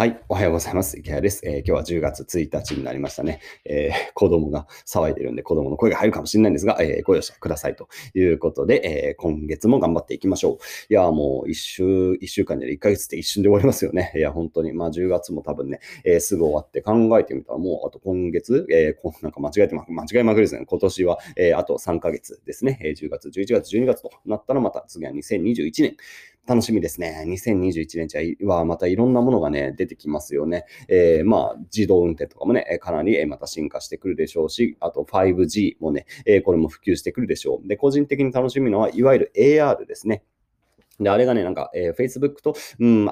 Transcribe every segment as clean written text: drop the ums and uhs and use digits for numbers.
はい、おはようございます。池谷です。今日は10月1日になりましたね。子供が騒いでるんで、子供の声が入るかもしれないんですが、ご容赦くださいということで、今月も頑張っていきましょう。いや、もう1週間で1ヶ月って一瞬で終わりますよね。いや、本当に、まあ10月も多分ね、すぐ終わって考えてみたら、もうあと今月、なんか間違いまくりですね。今年は、あと3ヶ月ですね。10月、11月、12月となったらまた次は2021年。楽しみですね。2021年はまたいろんなものがね、出てきますよね。まあ、自動運転とかもね、かなりまた進化してくるでしょうし、あと 5G もね、これも普及してくるでしょう。で、個人的に楽しみのは、いわゆる AR ですね。で、あれがね、なんか、Facebook と、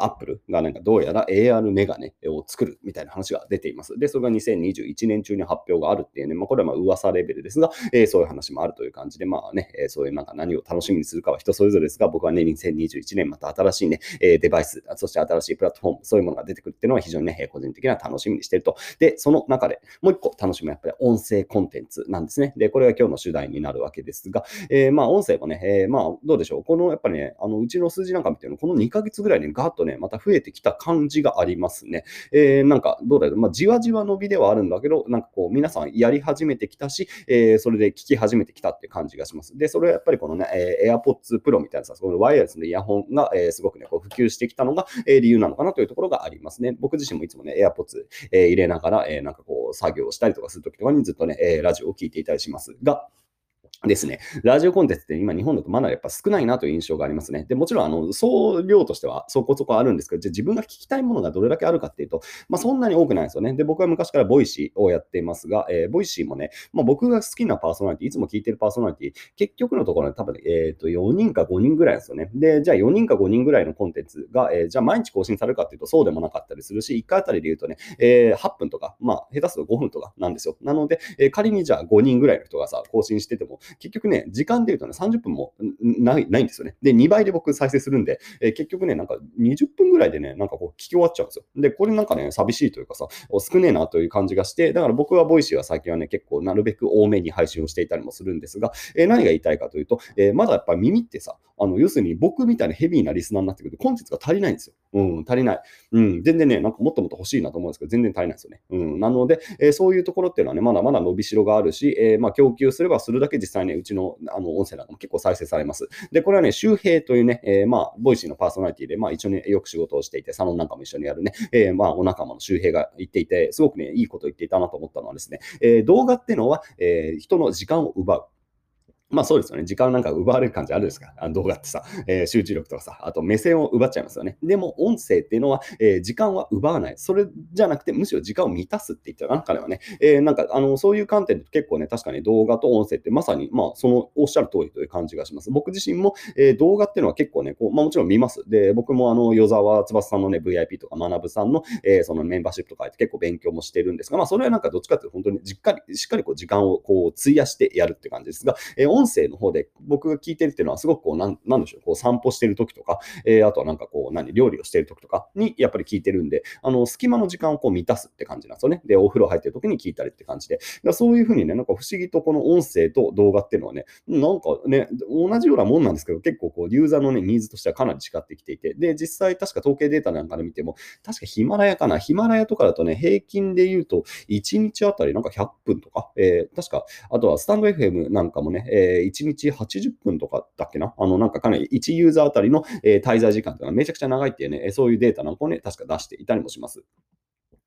Apple がなんか、どうやら AR メガネを作るみたいな話が出ています。で、それが2021年中に発表があるっていうね、まあ、これはまあ噂レベルですが、そういう話もあるという感じで、まあね、そういうなんか何を楽しみにするかは人それぞれですが、僕はね、2021年また新しいね、デバイス、そして新しいプラットフォーム、そういうものが出てくるっていうのは非常にね、個人的には楽しみにしていると。で、その中でもう一個楽しみはやっぱり音声コンテンツなんですね。で、これが今日の主題になるわけですが、まあ、音声もね、まあ、どうでしょう。この、やっぱりね、うちの数字なんか見てるのこの2ヶ月ぐらいにガーッとねまた増えてきた感じがありますね。なんかどうだろう、まあ、じわじわ伸びではあるんだけど、なんかこう皆さんやり始めてきたし、それで聞き始めてきたって感じがします。で、それはやっぱりこのね、AirPods Pro みたいなさ、そのワイヤレスのイヤホンが、すごくねこう普及してきたのが、理由なのかなというところがありますね。僕自身もいつもね AirPods、入れながら、なんかこう作業したりとかするときとかにずっとね、ラジオを聞いていたりしますがですね、ラジオコンテンツって今日本だとまだやっぱ少ないなという印象がありますね。で、もちろん総量としてはそこそこあるんですけど、じゃ自分が聞きたいものがどれだけあるかっていうと、まあそんなに多くないですよね。で、僕は昔からボイシーをやっていますが、ボイシーもね、まあ、僕が好きなパーソナリティ、いつも聞いてるパーソナリティ、結局のところ、ね、多分、4人か5人ぐらいですよね。で、じゃあ4人か5人ぐらいのコンテンツが、じゃあ毎日更新されるかっていうとそうでもなかったりするし、1回あたりで言うとね、8分とか、まあ下手すると5分とかなんですよ。なので、仮にじゃあ5人ぐらいの人がさ、更新してても、結局ね、時間でいうとね、30分もないんですよね。で、2倍で僕再生するんで、結局ね、なんか20分ぐらいでね、なんかこう聞き終わっちゃうんですよ。で、これなんかね、寂しいというかさ、少ねえなという感じがして、だから僕はボイシーは最近はね、結構なるべく多めに配信をしていたりもするんですが、何が言いたいかというと、まだやっぱり耳ってさ、要するに僕みたいなヘビーなリスナーになってくると、コンテンツが足りないんですよ。足りない。全然ね、なんかもっともっと欲しいなと思うんですけど、全然足りないですよね。なので、そういうところっていうのはね、まだまだ伸びしろがあるし、まあ供給すればするだけ実際ね、うちの音声なんかも結構再生されます。で、これはね、周平というね、まあ、ボイシーのパーソナリティで、まあ、一緒によく仕事をしていて、サロンなんかも一緒にやるね、まあ、お仲間の周平が言っていて、すごくね、いいこと言っていたなと思ったのはですね、動画っていうのは、人の時間を奪う。まあそうですよね。時間なんか奪われる感じあるんですか？動画ってさ、集中力とかさ、あと目線を奪っちゃいますよね。でも音声っていうのは、時間は奪わない。それじゃなくて、むしろ時間を満たすって言ったら、なんかではね、なんかそういう観点で結構ね、確かに動画と音声ってまさに、まあそのおっしゃる通りという感じがします。僕自身も、動画っていうのは結構ね、こうまあもちろん見ます。で、僕も与沢翼さんのね、VIP とか学ぶさんの、そのメンバーシップとかって結構勉強もしてるんですが、まあそれはなんかどっちかっていうと本当にしっかりこう時間をこう費やしてやるって感じですが、音声の方で僕が聞いてるっていうのはすごくこうなんでしょう、こう散歩してる時とか、あとはなんかこう料理をしてる時とかにやっぱり聞いてるんで、隙間の時間をこう満たすって感じなんですよね。で、お風呂入ってる時に聞いたりって感じで、だからそういう風にね、なんか不思議とこの音声と動画っていうのはね、なんかね、同じようなもんなんですけど、結構こうユーザーのね、ニーズとしてはかなり違ってきていて、で、実際確か統計データなんかで見ても、確かヒマラヤとかだとね、平均で言うと1日あたりなんか100分とか、確か、あとはスタンド FM なんかもね、1日80分とかだっけな、なんかかなり1ユーザーあたりの、滞在時間というのはめちゃくちゃ長いっていうね、そういうデータなんかをね、確か出していたりもします。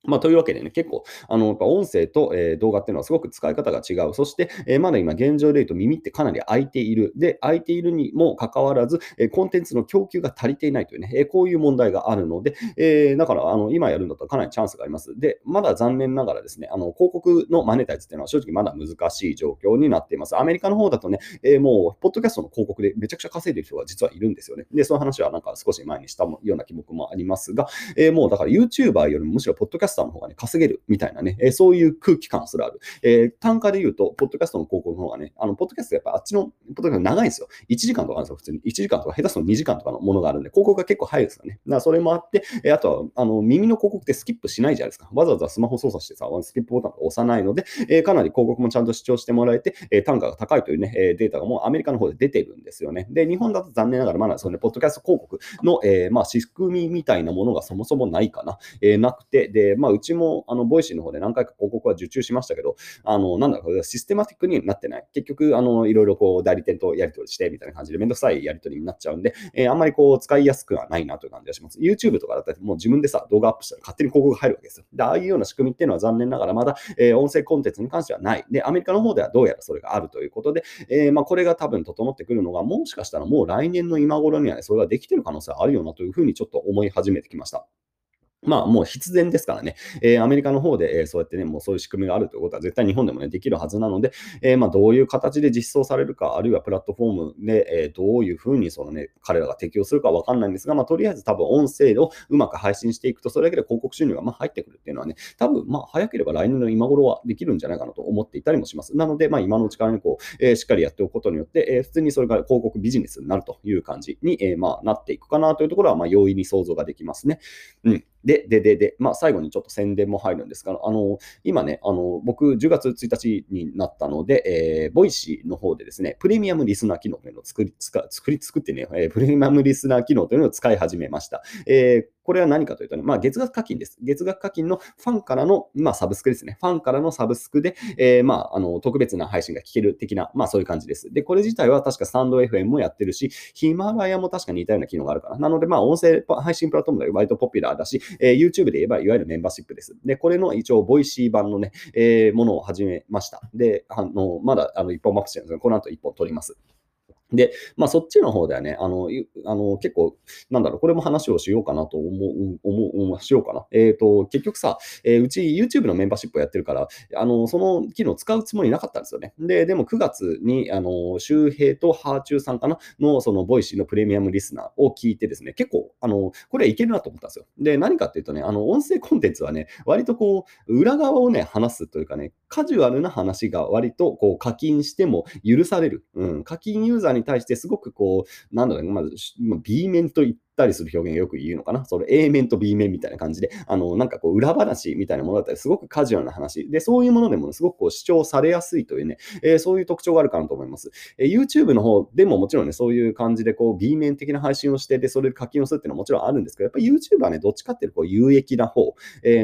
まあ、というわけでね、結構、音声と、動画っていうのはすごく使い方が違う。そして、まだ今現状で言うと耳ってかなり空いている。で、空いているにもかかわらず、コンテンツの供給が足りていないというね、こういう問題があるので、だから、今やるんだったらかなりチャンスがあります。で、まだ残念ながらですね、広告のマネタイズっていうのは正直まだ難しい状況になっています。アメリカの方だとね、もう、ポッドキャストの広告でめちゃくちゃ稼いでる人が実はいるんですよね。で、その話はなんか少し前にしたような記憶もありますが、もうだから YouTuber よりもむしろポッドキャストスターの方がね、稼げるみたいなね、そういう空気感すらある。単価で言うと、ポッドキャストの広告の方がね、ポッドキャストやっぱあっちの、ポッドキャスト長いんですよ。1時間とかあるんですよ、普通に。1時間とか、下手すの2時間とかのものがあるんで、広告が結構早いですよね。だからそれもあって、あとは、耳の広告ってスキップしないじゃないですか。わざわざスマホ操作してさ、スキップボタンを押さないので、かなり広告もちゃんと視聴してもらえて、単価が高いというね、データがもうアメリカの方で出てるんですよね。で、日本だと残念ながら、まだそのね、ポッドキャスト広告の、仕組みみたいなものがそもそもないかな。なくて、で、うちも、ボイシーの方で何回か広告は受注しましたけど、システマティックになってない。結局、いろいろこう、代理店とやり取りして、みたいな感じで、めんどくさいやり取りになっちゃうんで、あんまりこう、使いやすくはないなという感じがします。YouTube とかだったら、もう自分でさ、動画アップしたら勝手に広告が入るわけですよ。で、ああいうような仕組みっていうのは残念ながら、まだ、音声コンテンツに関してはない。で、アメリカの方ではどうやらそれがあるということで、これが多分整ってくるのが、もしかしたらもう来年の今頃にはね、それができてる可能性あるよなというふうにちょっと思い始めてきました。もう必然ですからね、アメリカの方で、そうやってね、もうそういう仕組みがあるということは絶対日本でもね、できるはずなので、どういう形で実装されるか、あるいはプラットフォームで、どういうふうにそのね、彼らが適用するかわかんないんですが、とりあえず多分音声をうまく配信していくと、それだけで広告収入が入ってくるっていうのはね、多分早ければ来年の今頃はできるんじゃないかなと思っていたりもします。なので、今のうちからね、こう、しっかりやっておくことによって、普通にそれが広告ビジネスになるという感じに、なっていくかなというところは、容易に想像ができますね。うん。で、最後にちょっと宣伝も入るんですが、今ね、僕、10月1日になったので、ボイシーの方でですね、プレミアムリスナー機能というのをプレミアムリスナー機能というのを使い始めました。これは何かというとね、月額課金です。月額課金のファンからの、サブスクですね。ファンからのサブスクで、特別な配信が聞ける的な、そういう感じです。で、これ自体は確かスタンド FM もやってるし、ヒマラヤも確か似たような機能があるから。なので、音声配信プラットフォームで割とポピュラーだし、YouTube で言えばいわゆるメンバーシップです。で、これの一応、ボイシー版のね、ものを始めました。で、まだ1本アップしてるんですが、この後1本取ります。で、そっちの方ではね、結構、これも話をしようかなと思う。結局さ、うち YouTube のメンバーシップをやってるから、その機能使うつもりなかったんですよね。でも9月に、周平とハーチューさんかなの、その、ボイシーのプレミアムリスナーを聞いてですね、結構、これはいけるなと思ったんですよ。で、何かっていうとね、音声コンテンツはね、割とこう、裏側をね、話すというかね、カジュアルな話が割と、こう、課金しても許される。うん、課金ユーザーに対してすごくこうB 面といってたりする表現をよく言うのかな。それ A 面と B 面みたいな感じで、こう裏話みたいなものだったり、すごくカジュアルな話で、そういうものでもすごくこう主張されやすいというね、そういう特徴があるかなと思います。YouTube の方でももちろんね、そういう感じでこう B 面的な配信をして、で、それで課金をするっていうのはもちろんあるんですけど、やっぱり YouTube はね、どっちかっていうとこう有益な方、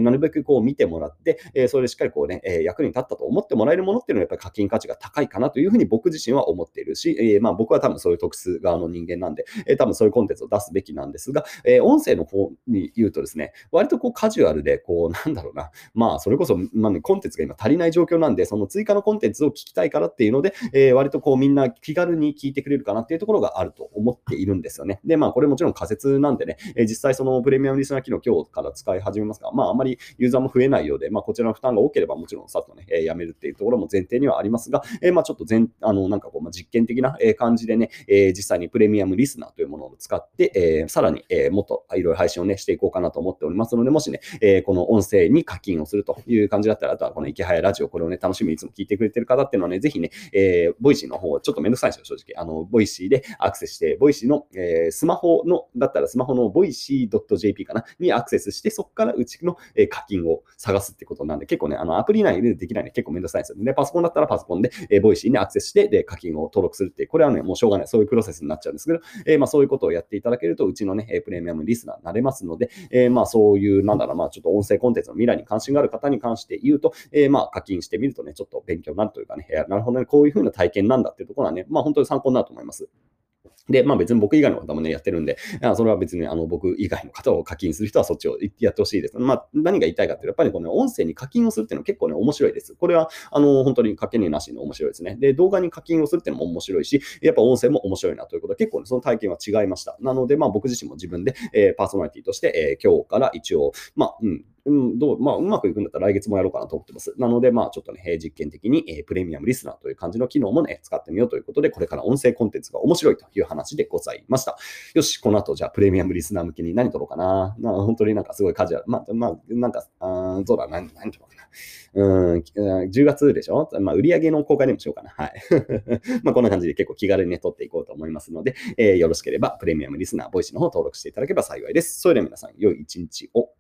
なるべくこう見てもらって、それでしっかりこうね、役に立ったと思ってもらえるものっていうのはやっぱり課金価値が高いかなというふうに僕自身は思っているし、僕は多分そういう特質側の人間なんで、多分そういうコンテンツを出すべきなんですが、音声の方に言うとですね、割とこうカジュアルで、こうそれこそ、コンテンツが今足りない状況なんで、その追加のコンテンツを聞きたいからっていうので、割とこうみんな気軽に聞いてくれるかなっていうところがあると思っているんですよね。で、これもちろん仮説なんでね、実際そのプレミアムリスナー機能今日から使い始めますが、あんまりユーザーも増えないようで、こちらの負担が多ければもちろんさっとね、やめるっていうところも前提にはありますが、ちょっと実験的な感じでね、実際にプレミアムリスナーというものを使って、さらに、もっといろいろ配信をね、していこうかなと思っておりますので、もしね、この音声に課金をするという感じだったら、あとはこの池早ラジオ、これをね、楽しみにいつも聞いてくれてる方っていうのはね、ぜひね、ボイシーの方、ちょっとめんどくさいんですよ、正直。ボイシーでアクセスして、ボイシーの、スマホの、だったらスマホのボイシー .jp かな、にアクセスして、そこからうちの、課金を探すってことなんで、結構ね、アプリ内でできないね、結構めんどくさいんですよね。パソコンだったらパソコンで、ボイシーにアクセスして、で、課金を登録するっていう、これはね、もうしょうがない、そういうプロセスになっちゃうんですけど、そういうことをやっていただけると、うちのね、プレミアムリスナーになれますので、そういう、ちょっと音声コンテンツの未来に関心がある方に関して言うと、課金してみるとね、ちょっと勉強になるというかね、なるほどね、こういうふうな体験なんだっていうところはね、本当に参考になると思います。で、別に僕以外の方もね、やってるんで、それは別に僕以外の方を課金する人はそっちをやってほしいです。何が言いたいかっていうと、やっぱりこの音声に課金をするっていうのは結構ね、面白いです。これは、本当にかけねえなしの面白いですね。で、動画に課金をするっていうのも面白いし、やっぱ音声も面白いなということは、結構ね、その体験は違いました。なので、僕自身も自分で、パーソナリティとして、今日から一応、まあ、うまくいくんだったら来月もやろうかなと思ってます。なので、まあ、ちょっとね、実験的にプレミアムリスナーという感じの機能もね、使ってみようということで、これから音声コンテンツが面白いという話でございました。よし、この後、じゃあ、プレミアムリスナー向けに何撮ろうかな。まあ、本当になんかすごいカジュアル。そうだ、何撮ろうかな。10月でしょ。まあ、売り上げの公開でもしようかな。はい。まあ、こんな感じで結構気軽にね、撮っていこうと思いますので、よろしければ、プレミアムリスナー、ボイシーの方登録していただければ幸いです。それでは皆さん、良い一日を。